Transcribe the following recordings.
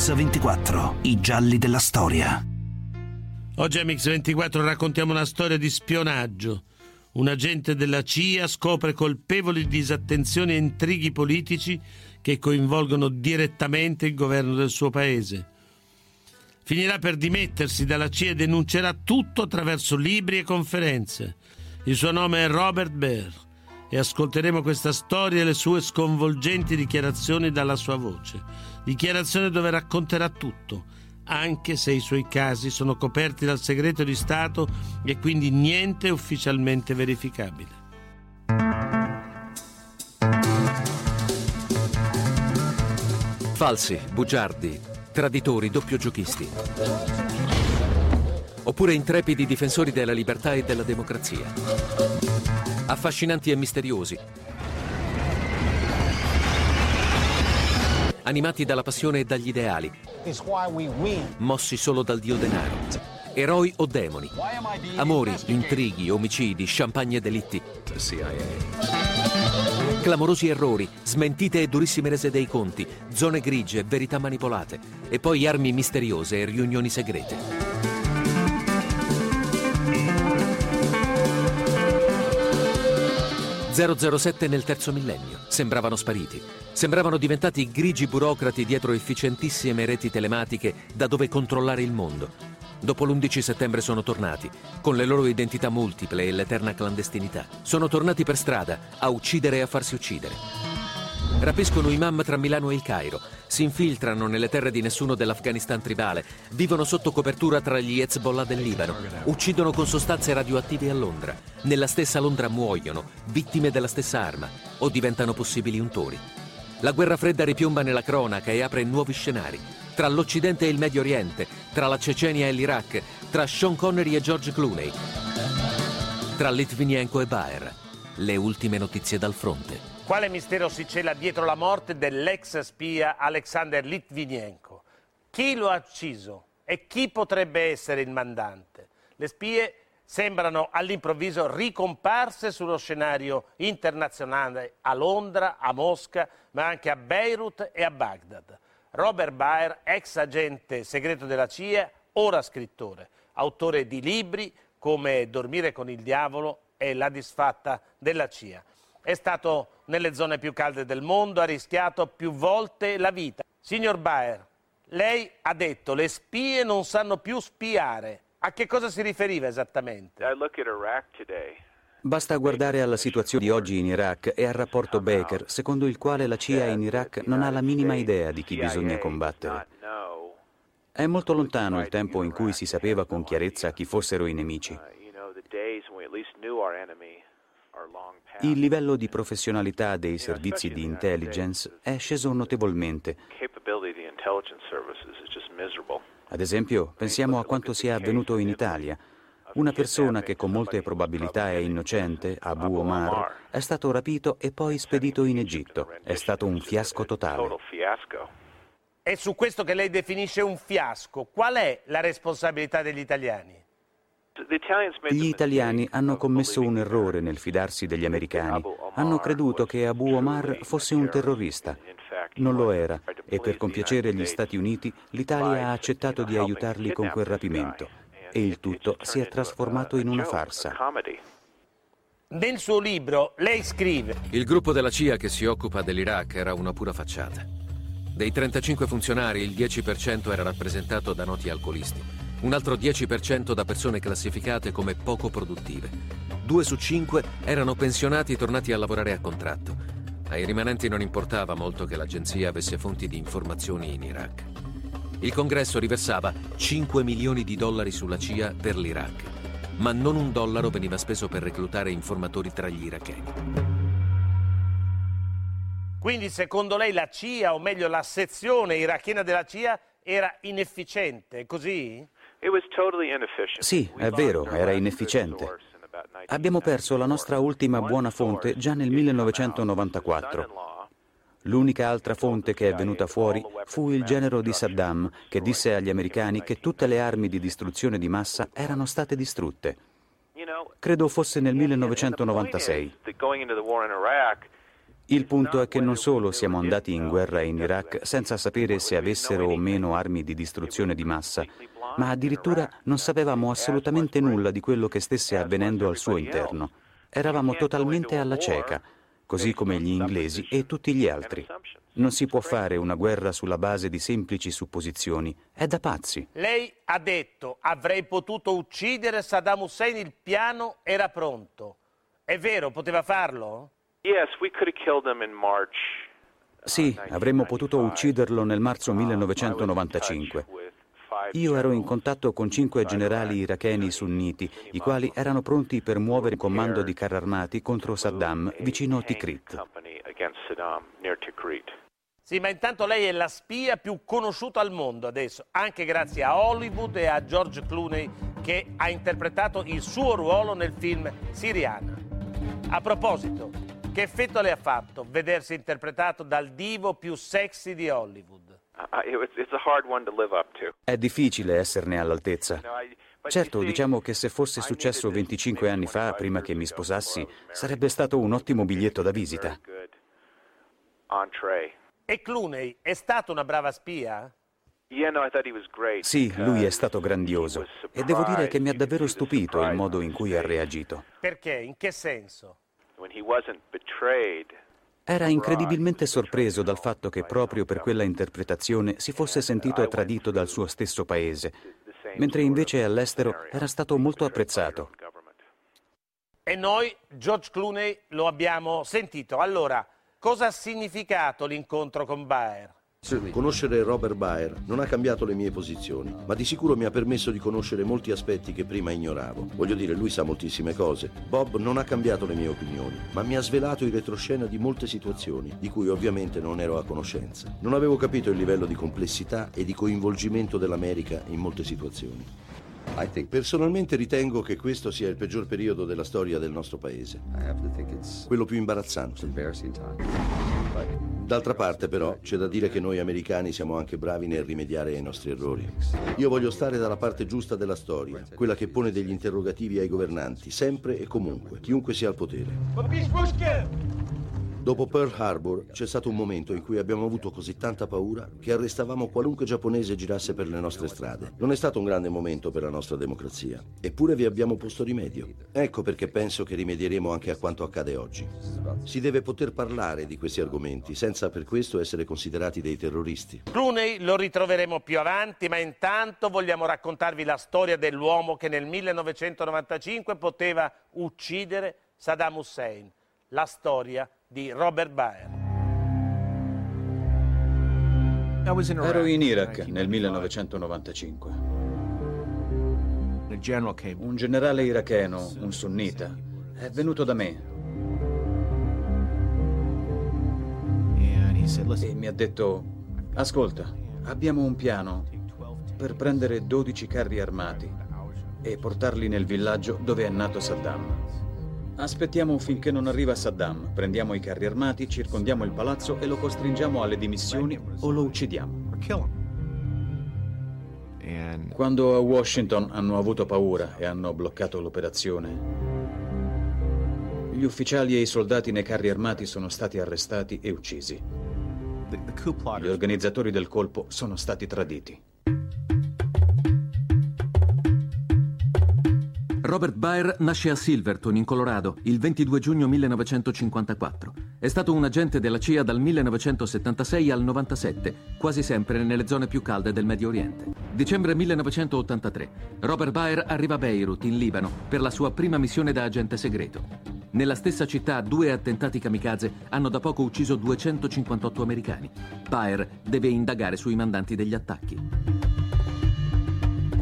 Mix24, i gialli della storia. Oggi a Mix24 raccontiamo una storia di spionaggio. Un agente della CIA scopre colpevoli disattenzioni e intrighi politici che coinvolgono direttamente il governo del suo paese. Finirà per dimettersi dalla CIA e denuncerà tutto attraverso libri e conferenze. Il suo nome è Robert Baer e ascolteremo questa storia e le sue sconvolgenti dichiarazioni dalla sua voce. Dichiarazione dove racconterà tutto, anche se i suoi casi sono coperti dal segreto di Stato e quindi niente ufficialmente verificabile. Falsi, bugiardi, traditori, doppiogiochisti. Oppure intrepidi difensori della libertà e della democrazia. Affascinanti e misteriosi. Animati dalla passione e dagli ideali. Mossi solo dal dio denaro. Eroi o demoni. Amori, intrighi, omicidi, champagne e delitti. Clamorosi errori, smentite e durissime rese dei conti, zone grigie, verità manipolate e poi armi misteriose e riunioni segrete. «007 nel terzo millennio. Sembravano spariti. Sembravano diventati grigi burocrati dietro efficientissime reti telematiche da dove controllare il mondo. Dopo l'11 settembre sono tornati, con le loro identità multiple e l'eterna clandestinità. Sono tornati per strada, a uccidere e a farsi uccidere. Rapiscono imam tra Milano e il Cairo, si infiltrano nelle terre di nessuno dell'Afghanistan tribale, vivono sotto copertura tra gli Hezbollah del Libano, uccidono con sostanze radioattive a Londra. Nella stessa Londra muoiono, vittime della stessa arma, o diventano possibili untori. La guerra fredda ripiomba nella cronaca e apre nuovi scenari. Tra l'Occidente e il Medio Oriente, tra la Cecenia e l'Iraq, tra Sean Connery e George Clooney, tra Litvinenko e Baer, le ultime notizie dal fronte. Quale mistero si cela dietro la morte dell'ex spia Alexander Litvinenko? Chi lo ha ucciso e chi potrebbe essere il mandante? Le spie sembrano all'improvviso ricomparse sullo scenario internazionale a Londra, a Mosca, ma anche a Beirut e a Baghdad. Robert Baer, ex agente segreto della CIA, ora scrittore, autore di libri come Dormire con il diavolo e La disfatta della CIA. È stato nelle zone più calde del mondo, ha rischiato più volte la vita. Signor Baer, lei ha detto le spie non sanno più spiare. A che cosa si riferiva esattamente? Basta guardare alla situazione di oggi in Iraq e al rapporto Baker, secondo il quale la CIA in Iraq non ha la minima idea di chi bisogna combattere. È molto lontano il tempo in cui si sapeva con chiarezza chi fossero i nemici. Il livello di professionalità dei servizi di intelligence è sceso notevolmente. Ad esempio, pensiamo a quanto sia avvenuto in Italia. Una persona che con molte probabilità è innocente, Abu Omar, è stato rapito e poi spedito in Egitto. È stato un fiasco totale. È su questo che lei definisce un fiasco. Qual è la responsabilità degli italiani? Gli italiani hanno commesso un errore nel fidarsi degli americani. Hanno creduto che Abu Omar fosse un terrorista. Non lo era e per compiacere gli Stati Uniti l'Italia ha accettato di aiutarli con quel rapimento. E il tutto si è trasformato in una farsa. Nel suo libro lei scrive: il gruppo della CIA che si occupa dell'Iraq era una pura facciata. Dei 35 funzionari, il 10% era rappresentato da noti alcolisti, un altro 10% da persone classificate come poco produttive. 2 su 5 erano pensionati tornati a lavorare a contratto. Ai rimanenti non importava molto che l'agenzia avesse fonti di informazioni in Iraq. Il Congresso riversava $5 milioni sulla CIA per l'Iraq, ma non $1 veniva speso per reclutare informatori tra gli iracheni. Quindi, secondo lei, la CIA, o meglio la sezione irachena della CIA, era inefficiente, così? Sì, è vero, era inefficiente. Abbiamo perso la nostra ultima buona fonte già nel 1994. L'unica altra fonte che è venuta fuori fu il genero di Saddam, che disse agli americani che tutte le armi di distruzione di massa erano state distrutte. Credo fosse nel 1996. Il punto è che non solo siamo andati in guerra in Iraq senza sapere se avessero o meno armi di distruzione di massa, ma addirittura non sapevamo assolutamente nulla di quello che stesse avvenendo al suo interno. Eravamo totalmente alla cieca, così come gli inglesi e tutti gli altri. Non si può fare una guerra sulla base di semplici supposizioni, è da pazzi. Lei ha detto: avrei potuto uccidere Saddam Hussein, il piano era pronto. È vero, poteva farlo? Sì, avremmo potuto ucciderlo nel marzo 1995. Io ero in contatto con 5 generali iracheni sunniti, i quali erano pronti per muovere il comando di carri armati contro Saddam vicino Tikrit. Sì, ma intanto lei è la spia più conosciuta al mondo adesso, anche grazie a Hollywood e a George Clooney, che ha interpretato il suo ruolo nel film Siriana. A proposito, che effetto le ha fatto vedersi interpretato dal divo più sexy di Hollywood? È difficile esserne all'altezza. Certo, diciamo che se fosse successo 25 anni fa, prima che mi sposassi, sarebbe stato un ottimo biglietto da visita. E Clooney è stato una brava spia? Sì, lui è stato grandioso e devo dire che mi ha davvero stupito il modo in cui ha reagito. Perché? In che senso? Era incredibilmente sorpreso dal fatto che proprio per quella interpretazione si fosse sentito tradito dal suo stesso paese, mentre invece all'estero era stato molto apprezzato. E noi George Clooney lo abbiamo sentito. Allora, cosa ha significato l'incontro con Baer? Conoscere Robert Baer non ha cambiato le mie posizioni, ma di sicuro mi ha permesso di conoscere molti aspetti che prima ignoravo. Voglio dire, lui sa moltissime cose. Bob non ha cambiato le mie opinioni, ma mi ha svelato in retroscena di molte situazioni, di cui ovviamente non ero a conoscenza. Non avevo capito il livello di complessità e di coinvolgimento dell'America in molte situazioni. Personalmente ritengo che questo sia il peggior periodo della storia del nostro paese. Quello più imbarazzante. D'altra parte, però, c'è da dire che noi americani siamo anche bravi nel rimediare ai nostri errori. Io voglio stare dalla parte giusta della storia, quella che pone degli interrogativi ai governanti, sempre e comunque, chiunque sia al potere. Dopo Pearl Harbor c'è stato un momento in cui abbiamo avuto così tanta paura che arrestavamo qualunque giapponese girasse per le nostre strade. Non è stato un grande momento per la nostra democrazia, eppure vi abbiamo posto rimedio. Ecco perché penso che rimedieremo anche a quanto accade oggi. Si deve poter parlare di questi argomenti senza per questo essere considerati dei terroristi. Clooney lo ritroveremo più avanti, ma intanto vogliamo raccontarvi la storia dell'uomo che nel 1995 poteva uccidere Saddam Hussein. La storia di Robert Baer. Ero in Iraq nel 1995. Un generale iracheno, un sunnita, è venuto da me e mi ha detto: ascolta, abbiamo un piano per prendere 12 carri armati e portarli nel villaggio dove è nato Saddam. Aspettiamo finché non arriva Saddam, prendiamo i carri armati, circondiamo il palazzo e lo costringiamo alle dimissioni o lo uccidiamo. Quando a Washington hanno avuto paura e hanno bloccato l'operazione, gli ufficiali e i soldati nei carri armati sono stati arrestati e uccisi. Gli organizzatori del colpo sono stati traditi. Robert Baer nasce a Silverton, in Colorado, il 22 giugno 1954. È stato un agente della CIA dal 1976 al 97, quasi sempre nelle zone più calde del Medio Oriente. Dicembre 1983, Robert Baer arriva a Beirut, in Libano, per la sua prima missione da agente segreto. Nella stessa città, 2 attentati kamikaze hanno da poco ucciso 258 americani. Baer deve indagare sui mandanti degli attacchi.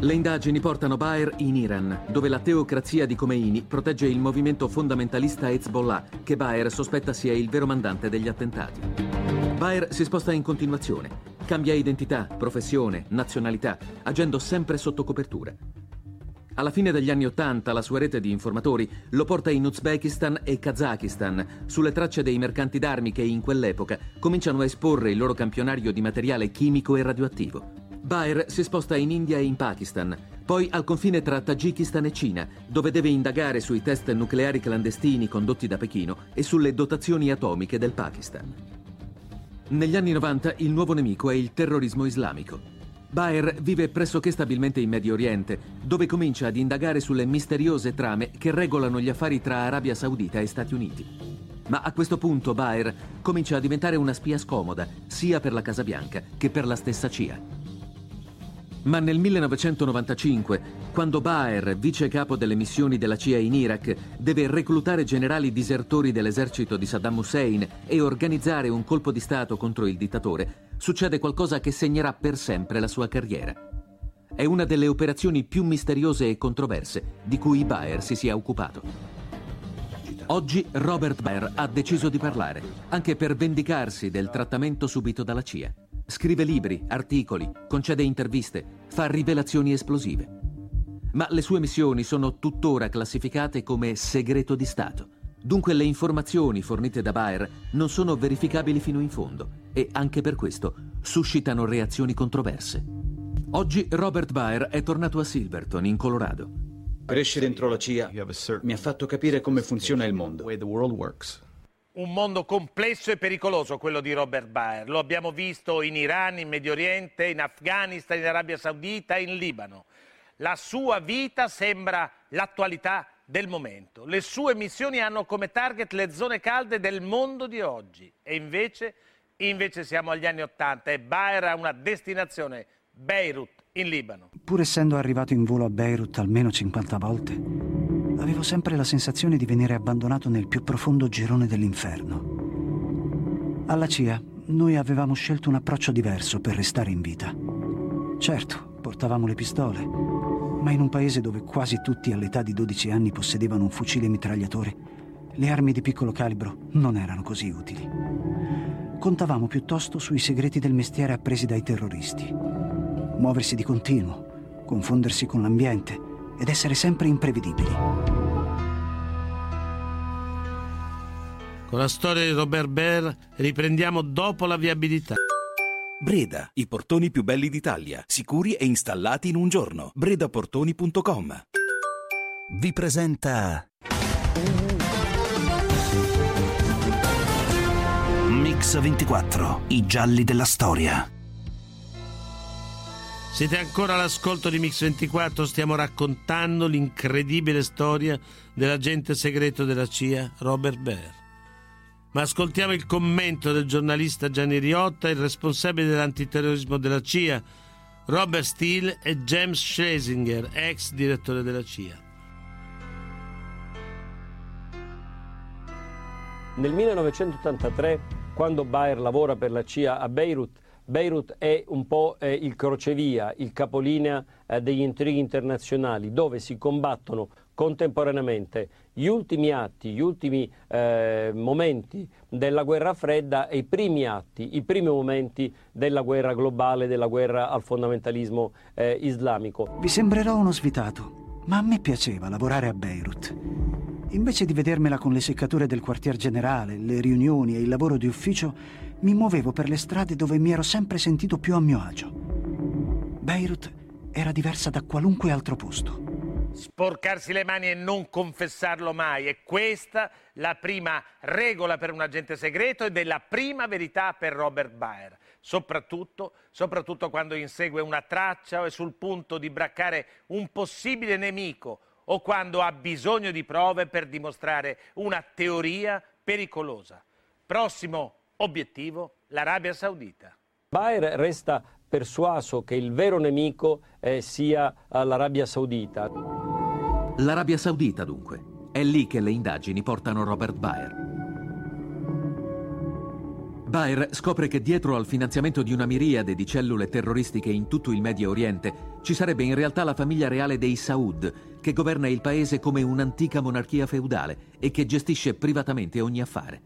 Le indagini portano Baer in Iran, dove la teocrazia di Khomeini protegge il movimento fondamentalista Hezbollah, che Baer sospetta sia il vero mandante degli attentati. Baer si sposta in continuazione, cambia identità, professione, nazionalità, agendo sempre sotto copertura. Alla fine degli anni '80 la sua rete di informatori lo porta in Uzbekistan e Kazakistan, sulle tracce dei mercanti d'armi che in quell'epoca cominciano a esporre il loro campionario di materiale chimico e radioattivo. Baer si sposta in India e in Pakistan, poi al confine tra Tagikistan e Cina, dove deve indagare sui test nucleari clandestini condotti da Pechino e sulle dotazioni atomiche del Pakistan. Negli anni 90 il nuovo nemico è il terrorismo islamico. Baer vive pressoché stabilmente in Medio Oriente, dove comincia ad indagare sulle misteriose trame che regolano gli affari tra Arabia Saudita e Stati Uniti. Ma a questo punto Baer comincia a diventare una spia scomoda, sia per la Casa Bianca che per la stessa CIA. Ma nel 1995, quando Baer, vice capo delle missioni della CIA in Iraq, deve reclutare generali disertori dell'esercito di Saddam Hussein e organizzare un colpo di stato contro il dittatore, succede qualcosa che segnerà per sempre la sua carriera. È una delle operazioni più misteriose e controverse di cui Baer si sia occupato. Oggi Robert Baer ha deciso di parlare, anche per vendicarsi del trattamento subito dalla CIA. Scrive libri, articoli, concede interviste, fa rivelazioni esplosive. Ma le sue missioni sono tuttora classificate come segreto di Stato. Dunque le informazioni fornite da Baer non sono verificabili fino in fondo e anche per questo suscitano reazioni controverse. Oggi Robert Baer è tornato a Silverton, in Colorado. Crescere dentro la CIA mi ha fatto capire come funziona il mondo. Un mondo complesso e pericoloso, quello di Robert Baer. Lo abbiamo visto in Iran, in Medio Oriente, in Afghanistan, in Arabia Saudita, in Libano. La sua vita sembra l'attualità del momento. Le sue missioni hanno come target le zone calde del mondo di oggi. E invece siamo agli anni Ottanta e Baer ha una destinazione, Beirut, in Libano. Pur essendo arrivato in volo a Beirut almeno 50 volte, avevo sempre la sensazione di venire abbandonato nel più profondo girone dell'inferno. Alla CIA noi avevamo scelto un approccio diverso per restare in vita. Certo, portavamo le pistole, ma in un paese dove quasi tutti all'età di 12 anni possedevano un fucile mitragliatore, le armi di piccolo calibro non erano così utili. Contavamo piuttosto sui segreti del mestiere appresi dai terroristi. Muoversi di continuo, confondersi con l'ambiente ed essere sempre imprevedibili. Con la storia di Robert Baer riprendiamo dopo la viabilità. Breda, i portoni più belli d'Italia, sicuri e installati in un giorno. Bredaportoni.com vi presenta Mix24, i gialli della storia. Siete ancora all'ascolto di Mix24, stiamo raccontando l'incredibile storia dell'agente segreto della CIA, Robert Baer. Ma ascoltiamo il commento del giornalista Gianni Riotta, il responsabile dell'antiterrorismo della CIA, Robert Steele e James Schlesinger, ex direttore della CIA. Nel 1983, quando Baer lavora per la CIA a Beirut, Beirut è un po' il crocevia, il capolinea degli intrighi internazionali, dove si combattono contemporaneamente gli ultimi atti, gli ultimi momenti della guerra fredda e i primi atti, i primi momenti della guerra globale, della guerra al fondamentalismo islamico. Vi sembrerò uno svitato, ma a me piaceva lavorare a Beirut. Invece di vedermela con le seccature del quartier generale, le riunioni e il lavoro di ufficio, mi muovevo per le strade dove mi ero sempre sentito più a mio agio. Beirut era diversa da qualunque altro posto. Sporcarsi le mani e non confessarlo mai, è questa la prima regola per un agente segreto ed è la prima verità per Robert Baer, soprattutto quando insegue una traccia o è sul punto di braccare un possibile nemico o quando ha bisogno di prove per dimostrare una teoria pericolosa. Prossimo obiettivo, l'Arabia Saudita. Baer resta persuaso che il vero nemico sia l'Arabia Saudita. L'Arabia Saudita, dunque. È lì che le indagini portano Robert Baer. Baer scopre che dietro al finanziamento di una miriade di cellule terroristiche in tutto il Medio Oriente ci sarebbe in realtà la famiglia reale dei Saud, che governa il paese come un'antica monarchia feudale e che gestisce privatamente ogni affare.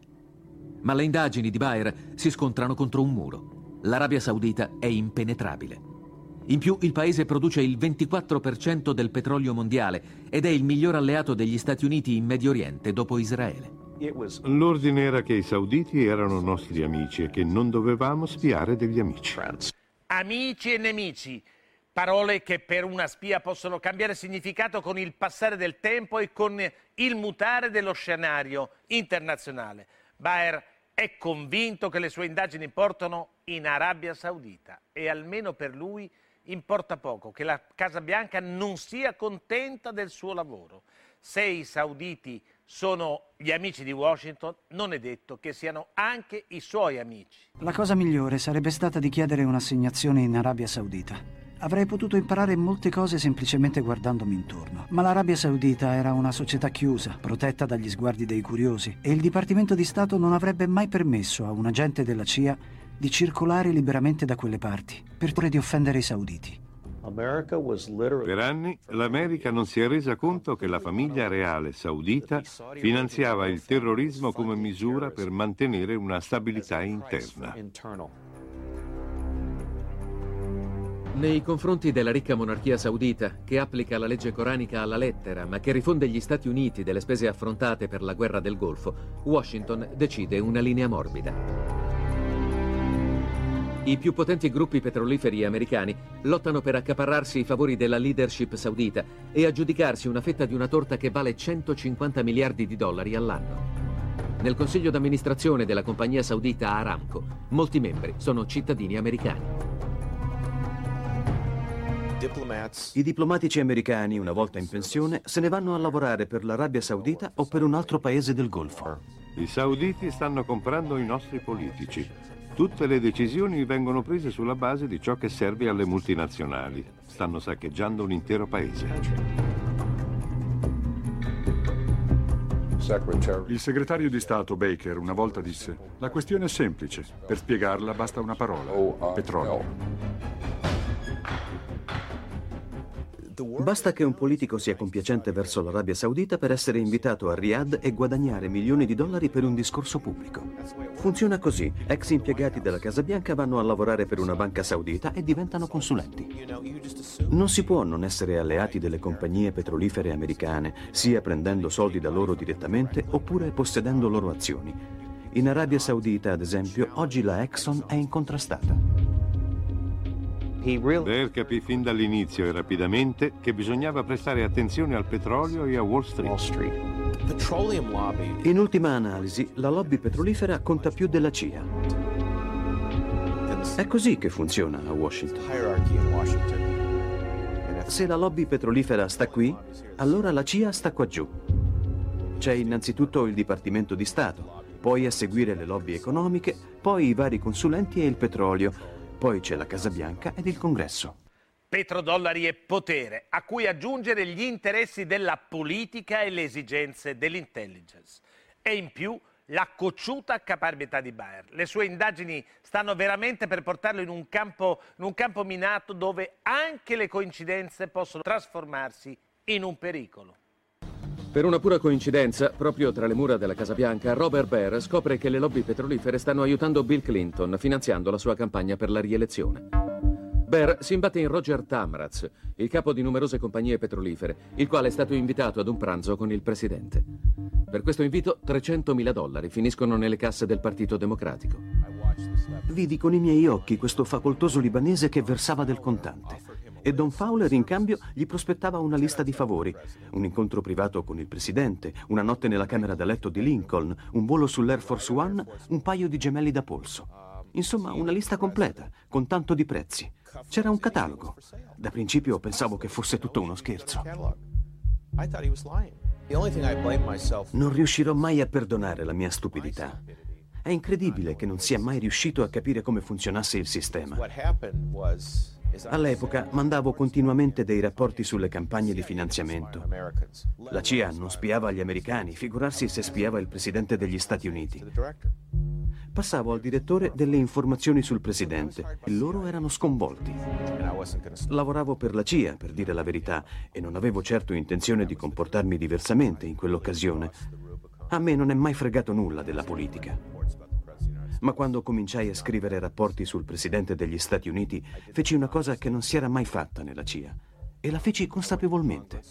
Ma le indagini di Baer si scontrano contro un muro. L'Arabia Saudita è impenetrabile. In più, il paese produce il 24% del petrolio mondiale ed è il miglior alleato degli Stati Uniti in Medio Oriente dopo Israele. L'ordine era che i sauditi erano nostri amici e che non dovevamo spiare degli amici. amici e nemici, parole che per una spia possono cambiare significato con il passare del tempo e con il mutare dello scenario internazionale. Baer è convinto che le sue indagini portano in Arabia Saudita e almeno per lui importa poco che la Casa Bianca non sia contenta del suo lavoro. Se i sauditi sono gli amici di Washington, non è detto che siano anche i suoi amici. La cosa migliore sarebbe stata di chiedere un'assegnazione in Arabia Saudita. Avrei potuto imparare molte cose semplicemente guardandomi intorno. Ma l'Arabia Saudita era una società chiusa, protetta dagli sguardi dei curiosi, e il Dipartimento di Stato non avrebbe mai permesso a un agente della CIA di circolare liberamente da quelle parti, per paura di offendere i sauditi. Per anni l'America non si è resa conto che la famiglia reale saudita finanziava il terrorismo come misura per mantenere una stabilità interna. Nei confronti della ricca monarchia saudita, che applica la legge coranica alla lettera, ma che rifonde gli Stati Uniti delle spese affrontate per la guerra del Golfo, Washington decide una linea morbida. I più potenti gruppi petroliferi americani lottano per accaparrarsi i favori della leadership saudita e aggiudicarsi una fetta di una torta che vale 150 miliardi di dollari all'anno. Nel consiglio d'amministrazione della compagnia saudita Aramco, molti membri sono cittadini americani. I diplomatici americani, una volta in pensione, se ne vanno a lavorare per l'Arabia Saudita o per un altro paese del Golfo. I sauditi stanno comprando i nostri politici. Tutte le decisioni vengono prese sulla base di ciò che serve alle multinazionali. Stanno saccheggiando un intero paese. Il segretario di Stato Baker una volta disse: "La questione è semplice, per spiegarla basta una parola, petrolio". Basta che un politico sia compiacente verso l'Arabia Saudita per essere invitato a Riyadh e guadagnare milioni di dollari per un discorso pubblico. Funziona così. Ex impiegati della Casa Bianca vanno a lavorare per una banca saudita e diventano consulenti. Non si può non essere alleati delle compagnie petrolifere americane, sia prendendo soldi da loro direttamente oppure possedendo loro azioni. In Arabia Saudita, ad esempio, oggi la Exxon è incontrastata. Baer capì fin dall'inizio e rapidamente che bisognava prestare attenzione al petrolio e a Wall Street. In ultima analisi, la lobby petrolifera conta più della CIA. È così che funziona a Washington. Se la lobby petrolifera sta qui, allora la CIA sta qua giù. C'è innanzitutto il Dipartimento di Stato, poi a seguire le lobby economiche, poi i vari consulenti e il petrolio. Poi c'è la Casa Bianca ed il Congresso. Petrodollari e potere, a cui aggiungere gli interessi della politica e le esigenze dell'intelligence. E in più la cocciuta caparbietà di Baer. Le sue indagini stanno veramente per portarlo in un campo minato dove anche le coincidenze possono trasformarsi in un pericolo. Per una pura coincidenza, proprio tra le mura della Casa Bianca, Robert Baer scopre che le lobby petrolifere stanno aiutando Bill Clinton, finanziando la sua campagna per la rielezione. Baer si imbatte in Roger Tamraz, il capo di numerose compagnie petrolifere, il quale è stato invitato ad un pranzo con il presidente. Per questo invito, 300.000 dollari finiscono nelle casse del Partito Democratico. Vidi con i miei occhi questo facoltoso libanese che versava del contante. E Don Fowler in cambio gli prospettava una lista di favori, un incontro privato con il presidente, una notte nella camera da letto di Lincoln, un volo sull'Air Force One, un paio di gemelli da polso. Insomma, una lista completa, con tanto di prezzi. C'era un catalogo. Da principio pensavo che fosse tutto uno scherzo. Non riuscirò mai a perdonare la mia stupidità. È incredibile che non sia mai riuscito a capire come funzionasse il sistema. All'epoca mandavo continuamente dei rapporti sulle campagne di finanziamento. La CIA non spiava gli americani, figurarsi se spiava il presidente degli Stati Uniti. Passavo al direttore delle informazioni sul presidente e loro erano sconvolti. Lavoravo per la CIA, per dire la verità, e non avevo certo intenzione di comportarmi diversamente in quell'occasione. A me non è mai fregato nulla della politica. Ma quando cominciai a scrivere rapporti sul presidente degli Stati Uniti, feci una cosa che non si era mai fatta nella CIA, e la feci consapevolmente.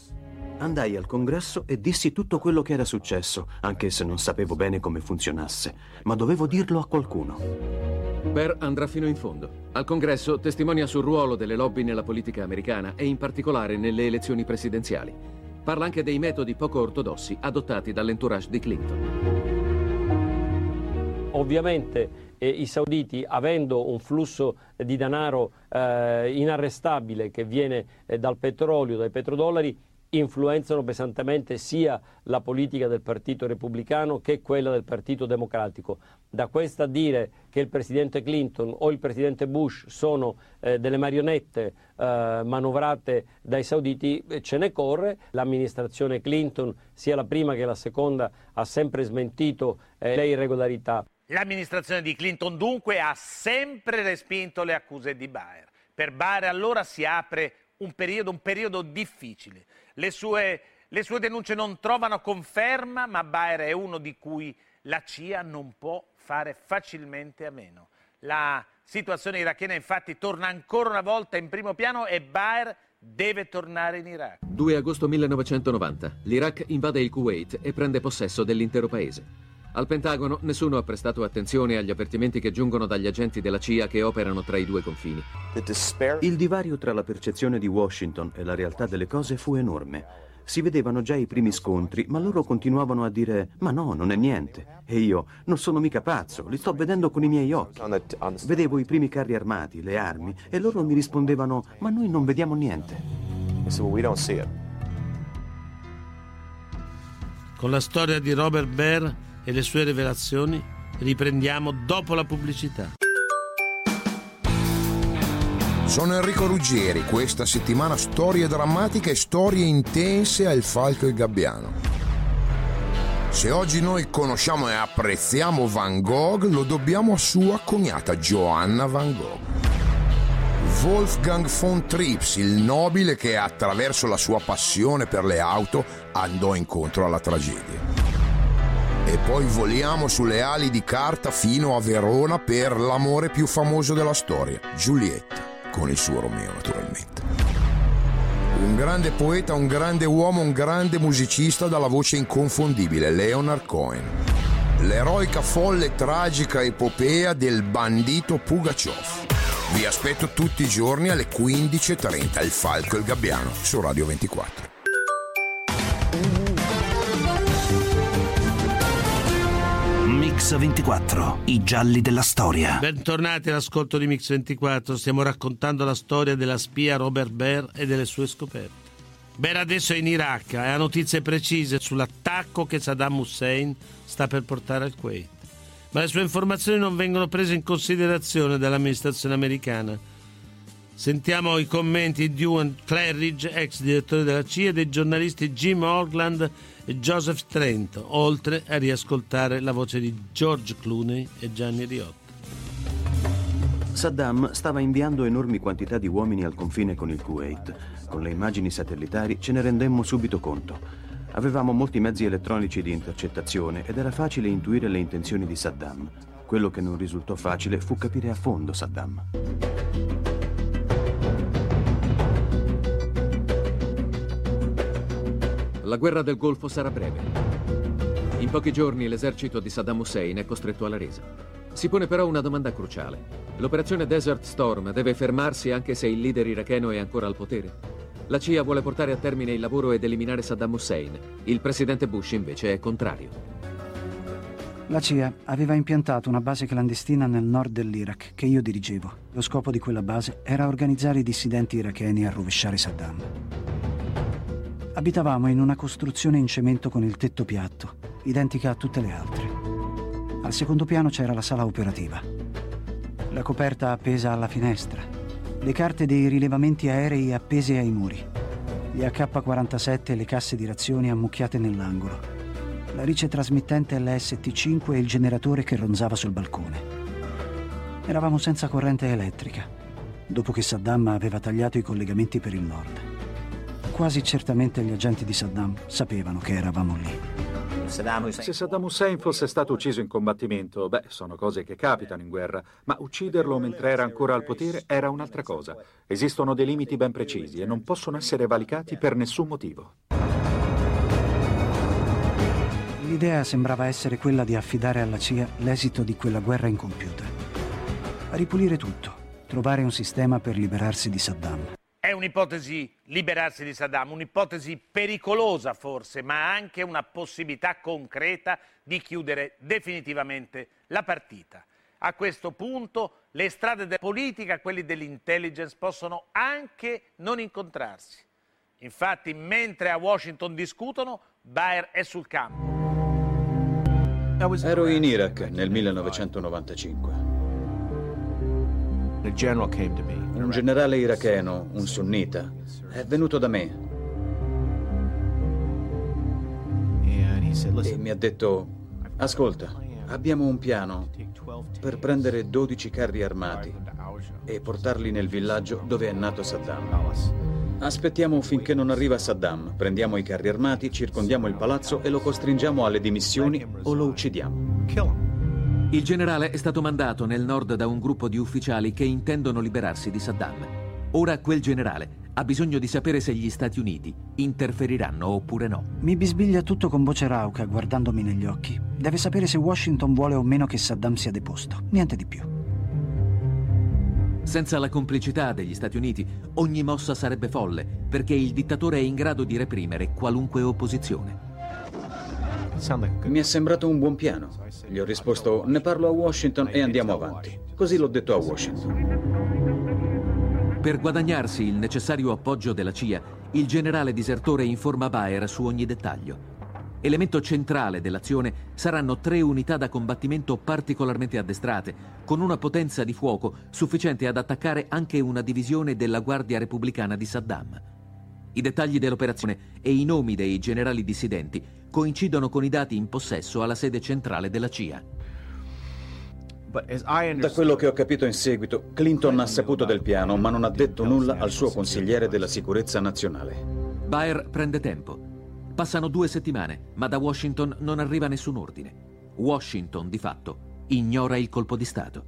Andai al Congresso e dissi tutto quello che era successo, anche se non sapevo bene come funzionasse, ma dovevo dirlo a qualcuno. Baer andrà fino in fondo. Al congresso testimonia sul ruolo delle lobby nella politica americana e in particolare nelle elezioni presidenziali. Parla anche dei metodi poco ortodossi adottati dall'entourage di Clinton. Ovviamente i sauditi, avendo un flusso di denaro inarrestabile che viene dal petrolio, dai petrodollari, influenzano pesantemente sia la politica del Partito Repubblicano che quella del Partito Democratico. Da questo a dire che il Presidente Clinton o il Presidente Bush sono delle marionette manovrate dai sauditi, ce ne corre. L'amministrazione Clinton, sia la prima che la seconda, ha sempre smentito le irregolarità. L'amministrazione di Clinton dunque ha sempre respinto le accuse di Baer. Per Baer allora si apre un periodo difficile. Le sue denunce non trovano conferma, ma Baer è uno di cui la CIA non può fare facilmente a meno. La situazione irachena infatti torna ancora una volta in primo piano e Baer deve tornare in Iraq. 2 agosto 1990, l'Iraq invade il Kuwait e prende possesso dell'intero paese. Al Pentagono nessuno ha prestato attenzione agli avvertimenti che giungono dagli agenti della CIA che operano tra i due confini. Il divario tra la percezione di Washington e la realtà delle cose fu enorme. Si vedevano già i primi scontri, ma loro continuavano a dire «Ma no, non è niente». E io «Non sono mica pazzo, li sto vedendo con i miei occhi». Vedevo i primi carri armati, le armi, e loro mi rispondevano «Ma noi non vediamo niente». Con la storia di Robert Baer e le sue rivelazioni riprendiamo dopo la pubblicità. Sono Enrico Ruggeri, questa settimana storie drammatiche e storie intense al Falco e il Gabbiano. Se oggi noi conosciamo e apprezziamo Van Gogh, lo dobbiamo a sua cognata Johanna Van Gogh. Wolfgang von Trips, il nobile che attraverso la sua passione per le auto andò incontro alla tragedia. E poi voliamo sulle ali di carta fino a Verona per l'amore più famoso della storia, Giulietta, con il suo Romeo naturalmente. Un grande poeta, un grande uomo, un grande musicista dalla voce inconfondibile, Leonard Cohen. L'eroica, folle, tragica epopea del bandito Pugačov. Vi aspetto tutti i giorni alle 15:30, Il Falco e il Gabbiano, su Radio 24. Mix24, i gialli della storia. Bentornati all'ascolto di Mix24, stiamo raccontando la storia della spia Robert Baer e delle sue scoperte. Baer adesso è in Iraq e ha notizie precise sull'attacco che Saddam Hussein sta per portare al Kuwait. Ma le sue informazioni non vengono prese in considerazione dall'amministrazione americana. Sentiamo i commenti di Ewan Claridge, ex direttore della CIA, e dei giornalisti Jim Orland e Joseph Trent, oltre a riascoltare la voce di George Clooney e Gianni Riotta. Saddam stava inviando enormi quantità di uomini al confine con il Kuwait. Con le immagini satellitari ce ne rendemmo subito conto. Avevamo molti mezzi elettronici di intercettazione ed era facile intuire le intenzioni di Saddam. Quello che non risultò facile fu capire a fondo Saddam. La guerra del Golfo sarà breve. In pochi giorni l'esercito di Saddam Hussein è costretto alla resa. Si pone però una domanda cruciale. L'operazione Desert Storm deve fermarsi anche se il leader iracheno è ancora al potere? La CIA vuole portare a termine il lavoro ed eliminare Saddam Hussein. Il presidente Bush invece è contrario. La CIA aveva impiantato una base clandestina nel nord dell'Iraq, che io dirigevo. Lo scopo di quella base era organizzare i dissidenti iracheni a rovesciare Saddam. Abitavamo in una costruzione in cemento con il tetto piatto, identica a tutte le altre. Al secondo piano c'era la sala operativa. La coperta appesa alla finestra. Le carte dei rilevamenti aerei appese ai muri, gli AK-47 e le casse di razioni ammucchiate nell'angolo, la ricetrasmittente LST-5 e il generatore che ronzava sul balcone. Eravamo senza corrente elettrica, dopo che Saddam aveva tagliato i collegamenti per il nord. Quasi certamente gli agenti di Saddam sapevano che eravamo lì. Se Saddam Hussein fosse stato ucciso in combattimento, sono cose che capitano in guerra, ma ucciderlo mentre era ancora al potere era un'altra cosa. Esistono dei limiti ben precisi e non possono essere valicati per nessun motivo. L'idea sembrava essere quella di affidare alla CIA l'esito di quella guerra incompiuta. ripulire tutto, trovare un sistema per liberarsi di Saddam. È un'ipotesi liberarsi di Saddam, un'ipotesi pericolosa forse, ma anche una possibilità concreta di chiudere definitivamente la partita. A questo punto le strade della politica, quelle dell'intelligence, possono anche non incontrarsi. Infatti, mentre a Washington discutono, Baer è sul campo. Ero in Iraq nel 1995. Un generale iracheno, un sunnita, è venuto da me e mi ha detto: ascolta, abbiamo un piano per prendere 12 carri armati e portarli nel villaggio dove è nato Saddam. Aspettiamo finché non arriva Saddam, prendiamo i carri armati, circondiamo il palazzo e lo costringiamo alle dimissioni o lo uccidiamo. Il generale è stato mandato nel nord da un gruppo di ufficiali che intendono liberarsi di Saddam. Ora quel generale ha bisogno di sapere se gli Stati Uniti interferiranno oppure no. Mi bisbiglia tutto con voce rauca, guardandomi negli occhi. Deve sapere se Washington vuole o meno che Saddam sia deposto. Niente di più. Senza la complicità degli Stati Uniti, ogni mossa sarebbe folle, perché il dittatore è in grado di reprimere qualunque opposizione. Mi è sembrato un buon piano. Gli ho risposto: ne parlo a Washington e andiamo avanti. Così l'ho detto a Washington. Per guadagnarsi il necessario appoggio della CIA, il generale disertore informa Baer su ogni dettaglio. Elemento centrale dell'azione saranno 3 unità da combattimento particolarmente addestrate, con una potenza di fuoco sufficiente ad attaccare anche una divisione della Guardia Repubblicana di Saddam. I dettagli dell'operazione e i nomi dei generali dissidenti coincidono con i dati in possesso alla sede centrale della CIA. Da quello che ho capito in seguito, Clinton ha saputo del piano, ma non ha detto nulla al suo consigliere della sicurezza nazionale. Baer prende tempo. Passano 2 settimane, ma da Washington non arriva nessun ordine. Washington, di fatto, ignora il colpo di Stato.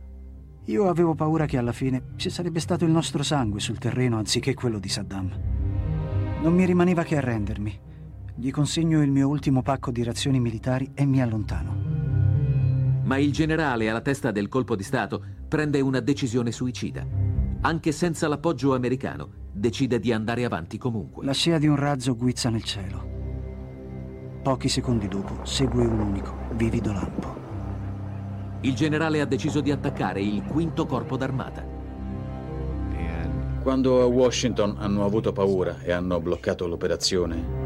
Io avevo paura che alla fine ci sarebbe stato il nostro sangue sul terreno anziché quello di Saddam. Non mi rimaneva che arrendermi. Gli consegno il mio ultimo pacco di razioni militari e mi allontano. Ma il generale alla testa del colpo di Stato prende una decisione suicida. Anche senza l'appoggio americano, decide di andare avanti comunque. La scia di un razzo guizza nel cielo. Pochi secondi dopo segue un unico, vivido lampo. Il generale ha deciso di attaccare il 5° corpo d'armata. Quando a Washington hanno avuto paura e hanno bloccato l'operazione,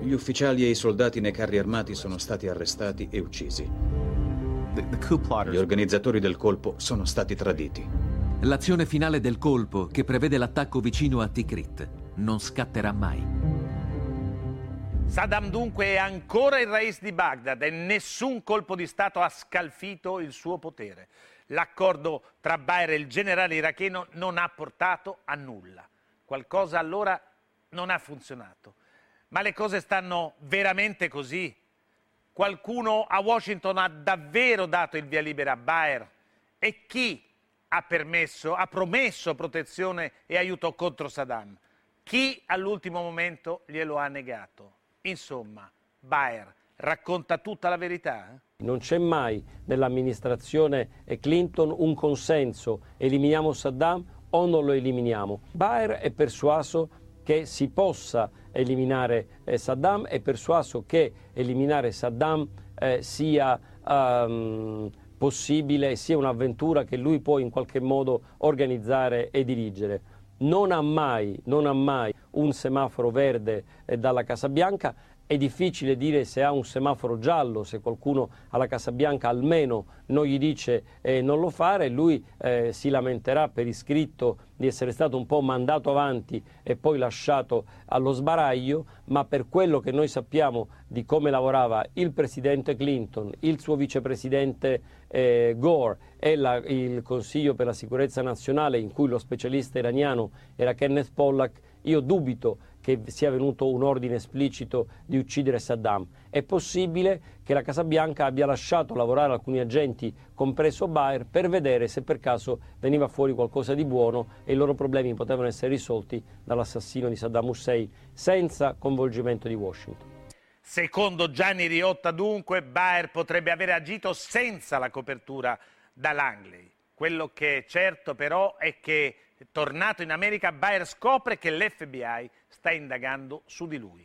gli ufficiali e i soldati nei carri armati sono stati arrestati e uccisi. Gli organizzatori del colpo sono stati traditi. L'azione finale del colpo, che prevede l'attacco vicino a Tikrit, non scatterà mai. Saddam dunque è ancora il reis di Baghdad e nessun colpo di Stato ha scalfito il suo potere. L'accordo tra Baer e il generale iracheno non ha portato a nulla. Qualcosa allora non ha funzionato. Ma le cose stanno veramente così? Qualcuno a Washington ha davvero dato il via libera a Baer? E chi ha promesso protezione e aiuto contro Saddam? Chi all'ultimo momento glielo ha negato? Insomma, Baer racconta tutta la verità, eh? Non c'è mai nell'amministrazione Clinton un consenso: eliminiamo Saddam o non lo eliminiamo. Baer è persuaso che si possa eliminare Saddam, è persuaso che eliminare Saddam sia possibile, sia un'avventura che lui può in qualche modo organizzare e dirigere. Non ha mai un semaforo verde dalla Casa Bianca. È difficile dire se ha un semaforo giallo, se qualcuno alla Casa Bianca almeno non gli dice non lo fare, lui si lamenterà per iscritto di essere stato un po' mandato avanti e poi lasciato allo sbaraglio, ma per quello che noi sappiamo di come lavorava il presidente Clinton, il suo vicepresidente Gore e il Consiglio per la Sicurezza Nazionale, in cui lo specialista iraniano era Kenneth Pollack, io dubito che sia venuto un ordine esplicito di uccidere Saddam. È possibile che la Casa Bianca abbia lasciato lavorare alcuni agenti, compreso Baer, per vedere se per caso veniva fuori qualcosa di buono e i loro problemi potevano essere risolti dall'assassino di Saddam Hussein senza coinvolgimento di Washington. Secondo Gianni Riotta, dunque, Baer potrebbe aver agito senza la copertura dall'Angley. Quello che è certo però è che, tornato in America, Baer scopre che l'FBI sta indagando su di lui.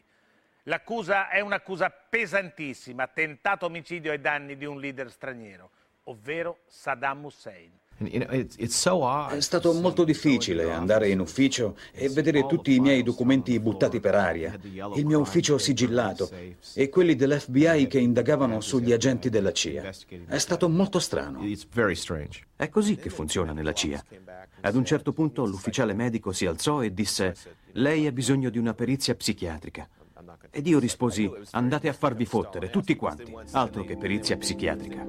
L'accusa è un'accusa pesantissima, tentato omicidio ai danni di un leader straniero, ovvero Saddam Hussein. È stato molto difficile andare in ufficio e vedere tutti i miei documenti buttati per aria, il mio ufficio sigillato e quelli dell'FBI che indagavano sugli agenti della CIA. È stato molto strano. È così che funziona nella CIA. Ad un certo punto l'ufficiale medico si alzò e disse: «Lei ha bisogno di una perizia psichiatrica». Ed io risposi: «Andate a farvi fottere, tutti quanti, altro che perizia psichiatrica».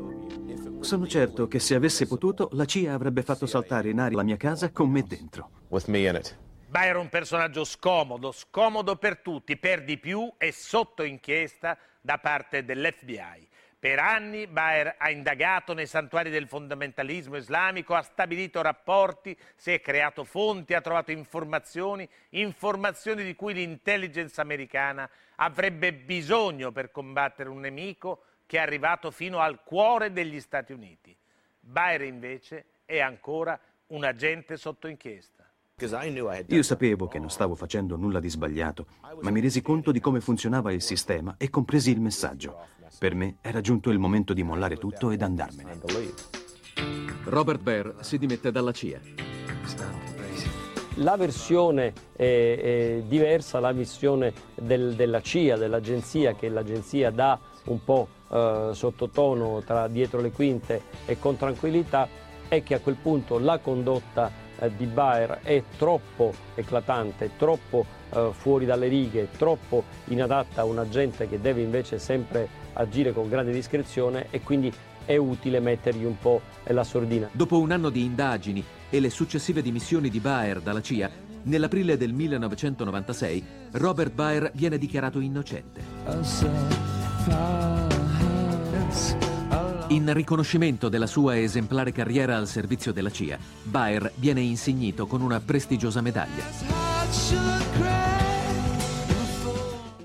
Sono certo che se avesse potuto, la CIA avrebbe fatto saltare in aria la mia casa con me dentro. Baer è un personaggio scomodo, scomodo per tutti, per di più è sotto inchiesta da parte dell'FBI. Per anni Baer ha indagato nei santuari del fondamentalismo islamico, ha stabilito rapporti, si è creato fonti, ha trovato informazioni di cui l'intelligence americana avrebbe bisogno per combattere un nemico che è arrivato fino al cuore degli Stati Uniti. Baer invece è ancora un agente sotto inchiesta. Io sapevo che non stavo facendo nulla di sbagliato, ma mi resi conto di come funzionava il sistema e compresi il messaggio. Per me era giunto il momento di mollare tutto ed andarmene. Robert Baer si dimette dalla CIA. La versione diversa, la missione della CIA, dell'agenzia, che l'agenzia dà un po' sottotono, tra dietro le quinte e con tranquillità, è che a quel punto la condotta di Baer è troppo eclatante, troppo fuori dalle righe, troppo inadatta a un agente che deve invece sempre agire con grande discrezione, e quindi è utile mettergli un po' la sordina. Dopo un anno di indagini e le successive dimissioni di Baer dalla CIA, nell'aprile del 1996 Robert Baer viene dichiarato innocente. In riconoscimento della sua esemplare carriera al servizio della CIA, Baer viene insignito con una prestigiosa medaglia.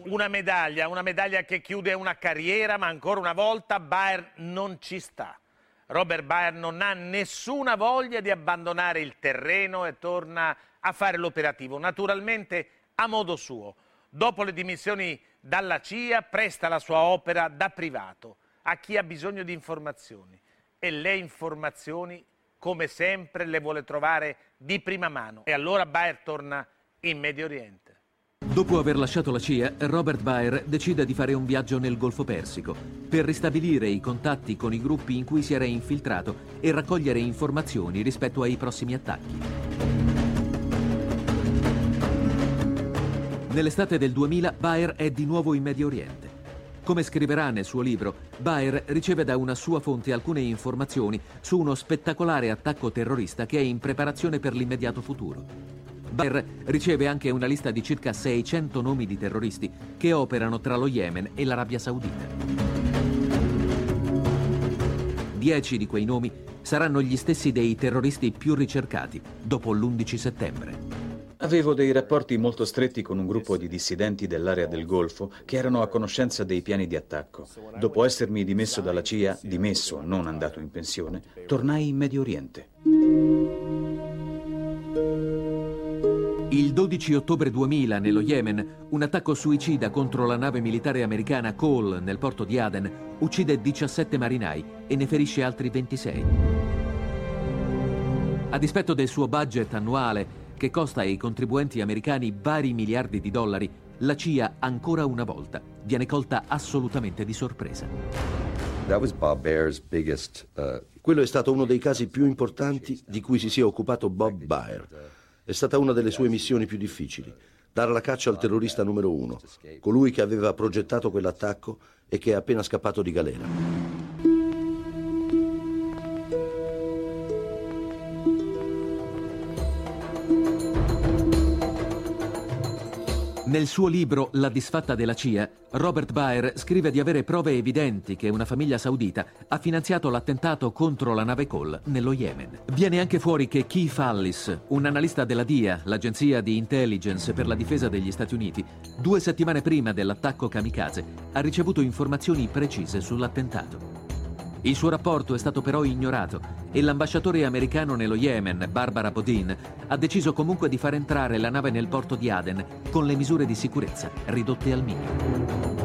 Una medaglia che chiude una carriera, ma ancora una volta Baer non ci sta. Robert Baer non ha nessuna voglia di abbandonare il terreno e torna a fare l'operativo, naturalmente a modo suo. Dopo le dimissioni dalla CIA presta la sua opera da privato a chi ha bisogno di informazioni, e le informazioni, come sempre, le vuole trovare di prima mano. E allora Baer torna in Medio Oriente. Dopo aver lasciato la CIA, Robert Baer decide di fare un viaggio nel Golfo Persico per ristabilire i contatti con i gruppi in cui si era infiltrato e raccogliere informazioni rispetto ai prossimi attacchi. Nell'estate del 2000 Baer è di nuovo in Medio Oriente. Come scriverà nel suo libro, Baer riceve da una sua fonte alcune informazioni su uno spettacolare attacco terrorista che è in preparazione per l'immediato futuro. Baer riceve anche una lista di circa 600 nomi di terroristi che operano tra lo Yemen e l'Arabia Saudita. 10 di quei nomi saranno gli stessi dei terroristi più ricercati dopo l'11 settembre. Avevo dei rapporti molto stretti con un gruppo di dissidenti dell'area del Golfo che erano a conoscenza dei piani di attacco. Dopo essermi dimesso dalla CIA, non andato in pensione, tornai in Medio Oriente. Il 12 ottobre 2000, nello Yemen, un attacco suicida contro la nave militare americana Cole nel porto di Aden uccide 17 marinai e ne ferisce altri 26. A dispetto del suo budget annuale, che costa ai contribuenti americani vari miliardi di dollari, la CIA ancora una volta viene colta assolutamente di sorpresa. Quello è stato uno dei casi più importanti di cui si sia occupato Bob Baer. È stata una delle sue missioni più difficili, dare la caccia al terrorista numero uno, colui che aveva progettato quell'attacco e che è appena scappato di galera. Nel suo libro La disfatta della CIA, Robert Baer scrive di avere prove evidenti che una famiglia saudita ha finanziato l'attentato contro la nave Cole nello Yemen. Viene anche fuori che Keith Fallis, un analista della DIA, l'agenzia di intelligence per la difesa degli Stati Uniti, 2 settimane prima dell'attacco kamikaze, ha ricevuto informazioni precise sull'attentato. Il suo rapporto è stato però ignorato e l'ambasciatore americano nello Yemen, Barbara Bodin, ha deciso comunque di far entrare la nave nel porto di Aden con le misure di sicurezza ridotte al minimo.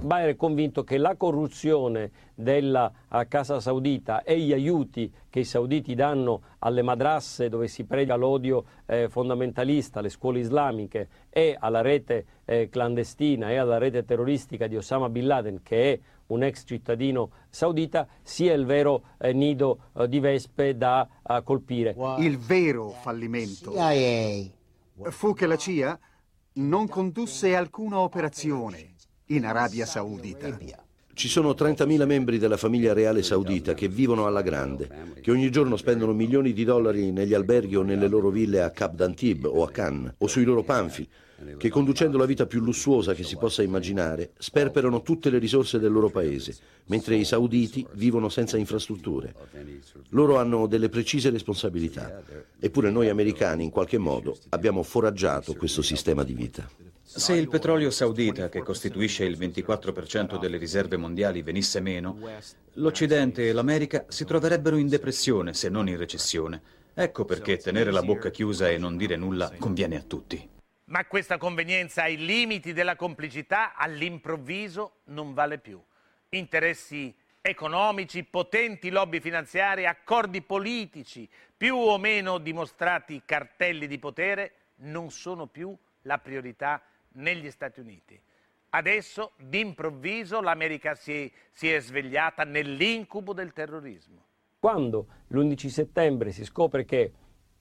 Baer è convinto che la corruzione della Casa Saudita e gli aiuti che i sauditi danno alle madrasse dove si predica l'odio fondamentalista, alle scuole islamiche e alla rete clandestina e alla rete terroristica di Osama bin Laden, che è un ex cittadino saudita, sia il vero nido di vespe da colpire. Il vero fallimento fu che la CIA non condusse alcuna operazione in Arabia Saudita. Ci sono 30.000 membri della famiglia reale saudita che vivono alla grande, che ogni giorno spendono milioni di dollari negli alberghi o nelle loro ville a Cap d'Antib o a Cannes o sui loro panfili, che conducendo la vita più lussuosa che si possa immaginare sperperano tutte le risorse del loro paese, mentre i sauditi vivono senza infrastrutture. Loro hanno delle precise responsabilità, eppure noi americani in qualche modo abbiamo foraggiato questo sistema di vita. Se il petrolio saudita, che costituisce il 24% delle riserve mondiali, venisse meno, l'Occidente e l'America si troverebbero in depressione, se non in recessione. Ecco perché tenere la bocca chiusa e non dire nulla conviene a tutti. Ma questa convenienza ai limiti della complicità all'improvviso non vale più. Interessi economici, potenti lobby finanziari, accordi politici, più o meno dimostrati cartelli di potere, non sono più la priorità negli Stati Uniti. Adesso, d'improvviso, l'America si è svegliata nell'incubo del terrorismo. Quando l'11 settembre si scopre che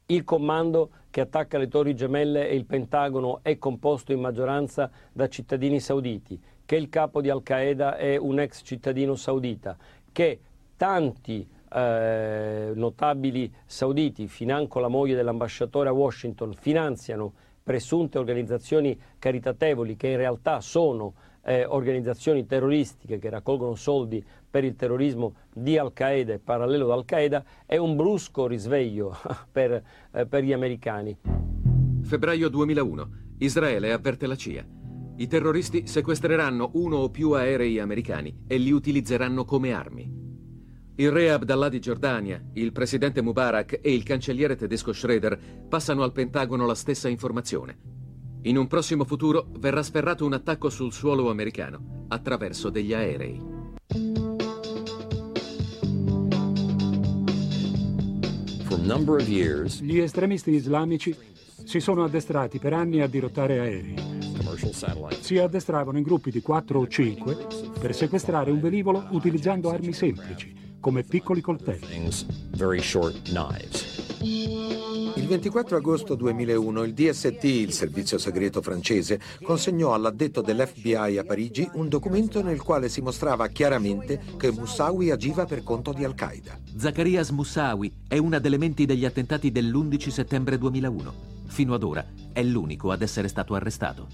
il comando che attacca le Torri Gemelle e il Pentagono è composto in maggioranza da cittadini sauditi, che il capo di Al-Qaeda è un ex cittadino saudita, che tanti notabili sauditi, financo la moglie dell'ambasciatore a Washington, finanziano presunte organizzazioni caritatevoli che in realtà sono organizzazioni terroristiche che raccolgono soldi per il terrorismo di Al-Qaeda e parallelo ad Al-Qaeda, è un brusco risveglio per gli americani. Febbraio 2001. Israele avverte la CIA. I terroristi sequestreranno uno o più aerei americani e li utilizzeranno come armi. Il re Abdallah di Giordania, il presidente Mubarak e il cancelliere tedesco Schröder passano al Pentagono la stessa informazione. In un prossimo futuro verrà sferrato un attacco sul suolo americano attraverso degli aerei. Gli estremisti islamici si sono addestrati per anni a dirottare aerei. Si addestravano in gruppi di 4 o 5 per sequestrare un velivolo utilizzando armi semplici, come piccoli coltelli. Il 24 agosto 2001 il DST, il servizio segreto francese, consegnò all'addetto dell'FBI a Parigi un documento nel quale si mostrava chiaramente che Moussaoui agiva per conto di Al-Qaeda. Zacharias Moussaoui è una delle menti degli attentati dell'11 settembre 2001. Fino ad ora è l'unico ad essere stato arrestato.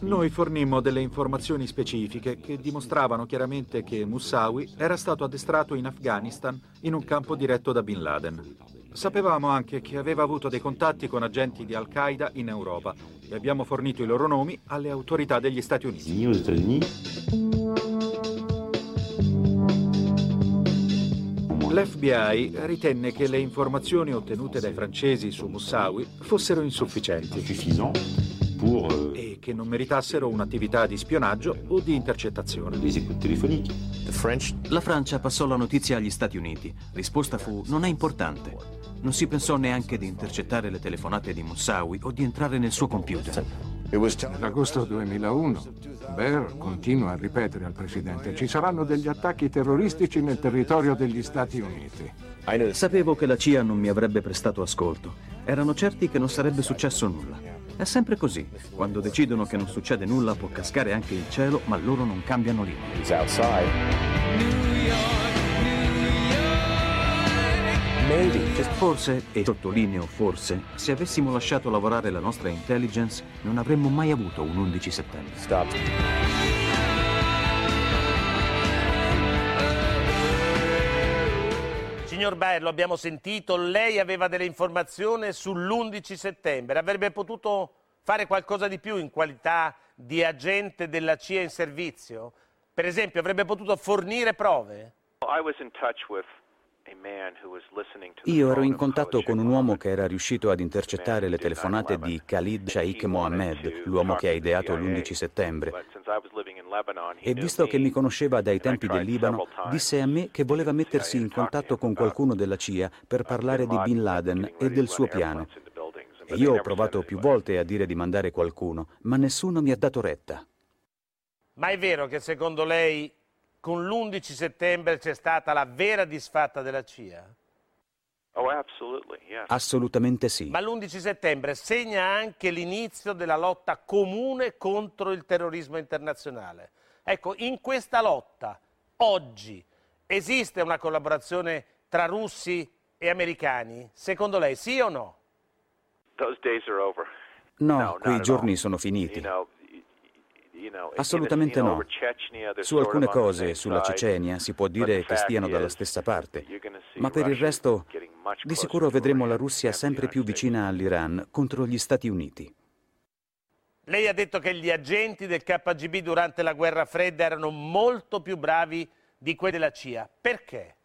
Noi fornimmo delle informazioni specifiche che dimostravano chiaramente che Moussaoui era stato addestrato in Afghanistan in un campo diretto da Bin Laden. Sapevamo anche che aveva avuto dei contatti con agenti di Al-Qaeda in Europa e abbiamo fornito i loro nomi alle autorità degli Stati Uniti. L'FBI ritenne che le informazioni ottenute dai francesi su Moussaoui fossero insufficienti e che non meritassero un'attività di spionaggio o di intercettazione. La Francia passò la notizia agli Stati Uniti. Risposta fu: non è importante. Non si pensò neanche di intercettare le telefonate di Moussaoui o di entrare nel suo computer. Nell'agosto 2001, Baer continua a ripetere al presidente: ci saranno degli attacchi terroristici nel territorio degli Stati Uniti. Sapevo che la CIA non mi avrebbe prestato ascolto. Erano certi che non sarebbe successo nulla. È sempre così. Quando decidono che non succede nulla può cascare anche il cielo, ma loro non cambiano limiti. Forse, e sottolineo forse, se avessimo lasciato lavorare la nostra intelligence non avremmo mai avuto un 11 settembre. Signor Baer, lo abbiamo sentito, lei aveva delle informazioni sull'11 settembre, avrebbe potuto fare qualcosa di più in qualità di agente della CIA in servizio? Per esempio, avrebbe potuto fornire prove? Io ero in contatto con un uomo che era riuscito ad intercettare le telefonate di Khalid Shaikh Mohammed, l'uomo che ha ideato l'11 settembre. E visto che mi conosceva dai tempi del Libano, disse a me che voleva mettersi in contatto con qualcuno della CIA per parlare di Bin Laden e del suo piano. E io ho provato più volte a dire di mandare qualcuno, ma nessuno mi ha dato retta. Ma è vero che secondo lei con l'11 settembre c'è stata la vera disfatta della CIA? Assolutamente sì. Ma l'11 settembre segna anche l'inizio della lotta comune contro il terrorismo internazionale. Ecco, in questa lotta, oggi, esiste una collaborazione tra russi e americani? Secondo lei sì o no? No, quei giorni sono finiti. Assolutamente no. Su alcune cose, sulla Cecenia, si può dire che stiano dalla stessa parte, ma per il resto di sicuro vedremo la Russia sempre più vicina all'Iran contro gli Stati Uniti. Lei ha detto che gli agenti del KGB durante la guerra fredda erano molto più bravi di quelli della CIA. Perché?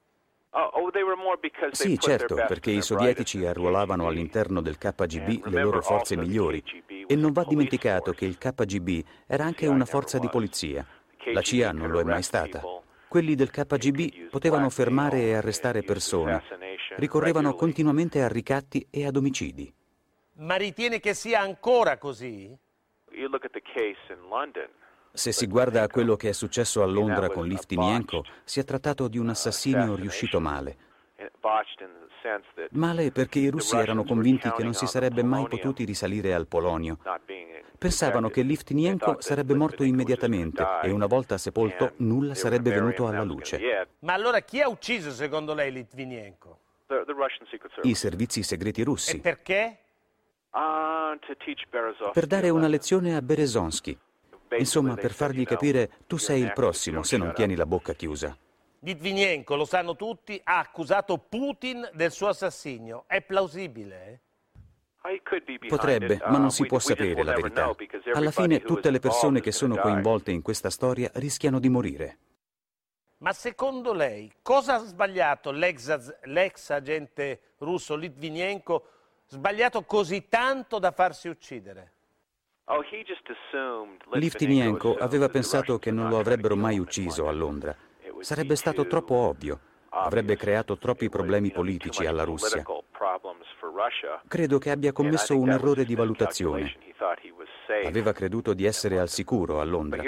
Sì, certo, perché i sovietici arruolavano all'interno del KGB le loro forze migliori. E non va dimenticato che il KGB era anche una forza di polizia. La CIA non lo è mai stata. Quelli del KGB potevano fermare e arrestare persone. Ricorrevano continuamente a ricatti e ad omicidi. Ma ritiene che sia ancora così? Se si guarda a quello che è successo a Londra con Litvinenko, si è trattato di un assassinio riuscito male. Male perché i russi erano convinti che non si sarebbe mai potuti risalire al Polonio. Pensavano che Litvinenko sarebbe morto immediatamente e una volta sepolto nulla sarebbe venuto alla luce. Ma allora chi ha ucciso secondo lei Litvinenko? I servizi segreti russi. E perché? Per dare una lezione a Berezovsky. Insomma, per fargli capire, tu sei il prossimo se non tieni la bocca chiusa. Litvinenko, lo sanno tutti, ha accusato Putin del suo assassinio. È plausibile? Potrebbe, ma non si può sapere la verità. Alla fine tutte le persone che sono coinvolte in questa storia rischiano di morire. Ma secondo lei, cosa ha sbagliato l'ex agente russo Litvinenko, sbagliato così tanto da farsi uccidere? Litvinenko aveva pensato che non lo avrebbero mai ucciso a Londra. Sarebbe stato troppo ovvio. Avrebbe creato troppi problemi politici alla Russia. Credo che abbia commesso un errore di valutazione. Aveva creduto di essere al sicuro a Londra.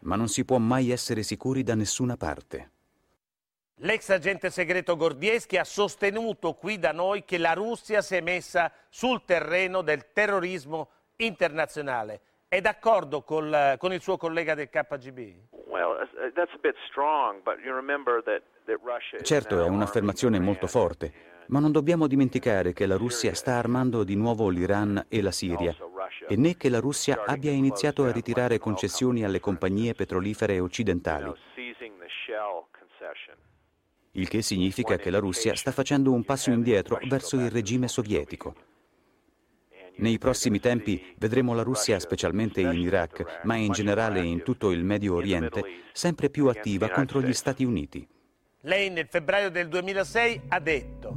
Ma non si può mai essere sicuri da nessuna parte. L'ex agente segreto Gordievsky ha sostenuto qui da noi che la Russia si è messa sul terreno del terrorismo internazionale. È d'accordo con il suo collega del KGB? Certo, è un'affermazione molto forte, ma non dobbiamo dimenticare che la Russia sta armando di nuovo l'Iran e la Siria, e né che la Russia abbia iniziato a ritirare concessioni alle compagnie petrolifere occidentali. Il che significa che la Russia sta facendo un passo indietro verso il regime sovietico. Nei prossimi tempi vedremo la Russia, specialmente in Iraq, ma in generale in tutto il Medio Oriente, sempre più attiva contro gli Stati Uniti. Lei nel febbraio del 2006 ha detto: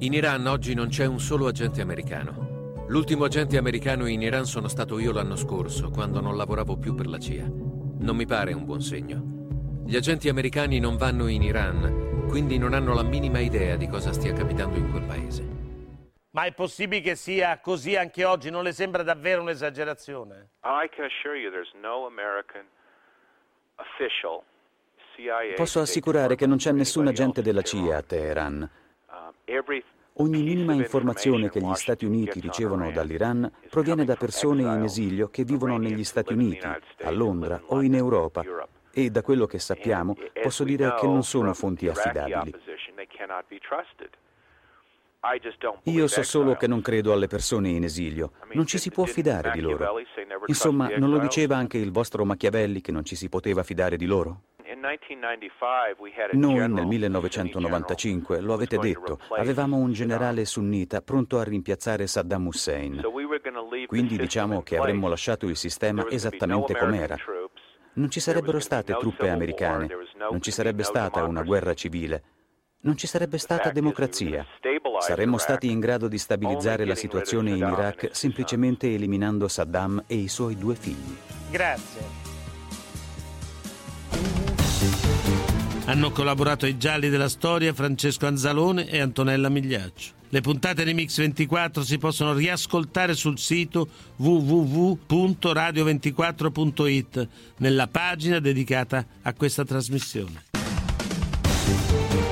in Iran oggi non c'è un solo agente americano. L'ultimo agente americano in Iran sono stato io l'anno scorso, quando non lavoravo più per la CIA. Non mi pare un buon segno. Gli agenti americani non vanno in Iran, quindi non hanno la minima idea di cosa stia capitando in quel paese. Ma è possibile che sia così anche oggi? Non le sembra davvero un'esagerazione? Posso assicurare che non c'è nessun agente della CIA a Teheran. Ogni minima informazione che gli Stati Uniti ricevono dall'Iran proviene da persone in esilio che vivono negli Stati Uniti, a Londra o in Europa, e da quello che sappiamo posso dire che non sono fonti affidabili. Io so solo che non credo alle persone in esilio, non ci si può fidare di loro. Insomma, non lo diceva anche il vostro Machiavelli che non ci si poteva fidare di loro? Noi nel 1995, lo avete detto, avevamo un generale sunnita pronto a rimpiazzare Saddam Hussein. Quindi diciamo che avremmo lasciato il sistema esattamente com'era. non ci sarebbero state truppe americane, non ci sarebbe stata una guerra civile, non ci sarebbe stata democrazia. Saremmo stati in grado di stabilizzare la situazione in Iraq semplicemente eliminando Saddam e i suoi due figli. Grazie. Hanno collaborato i gialli della storia Francesco Anzalone e Antonella Migliaccio. Le puntate di Mix24 si possono riascoltare sul sito www.radio24.it nella pagina dedicata a questa trasmissione.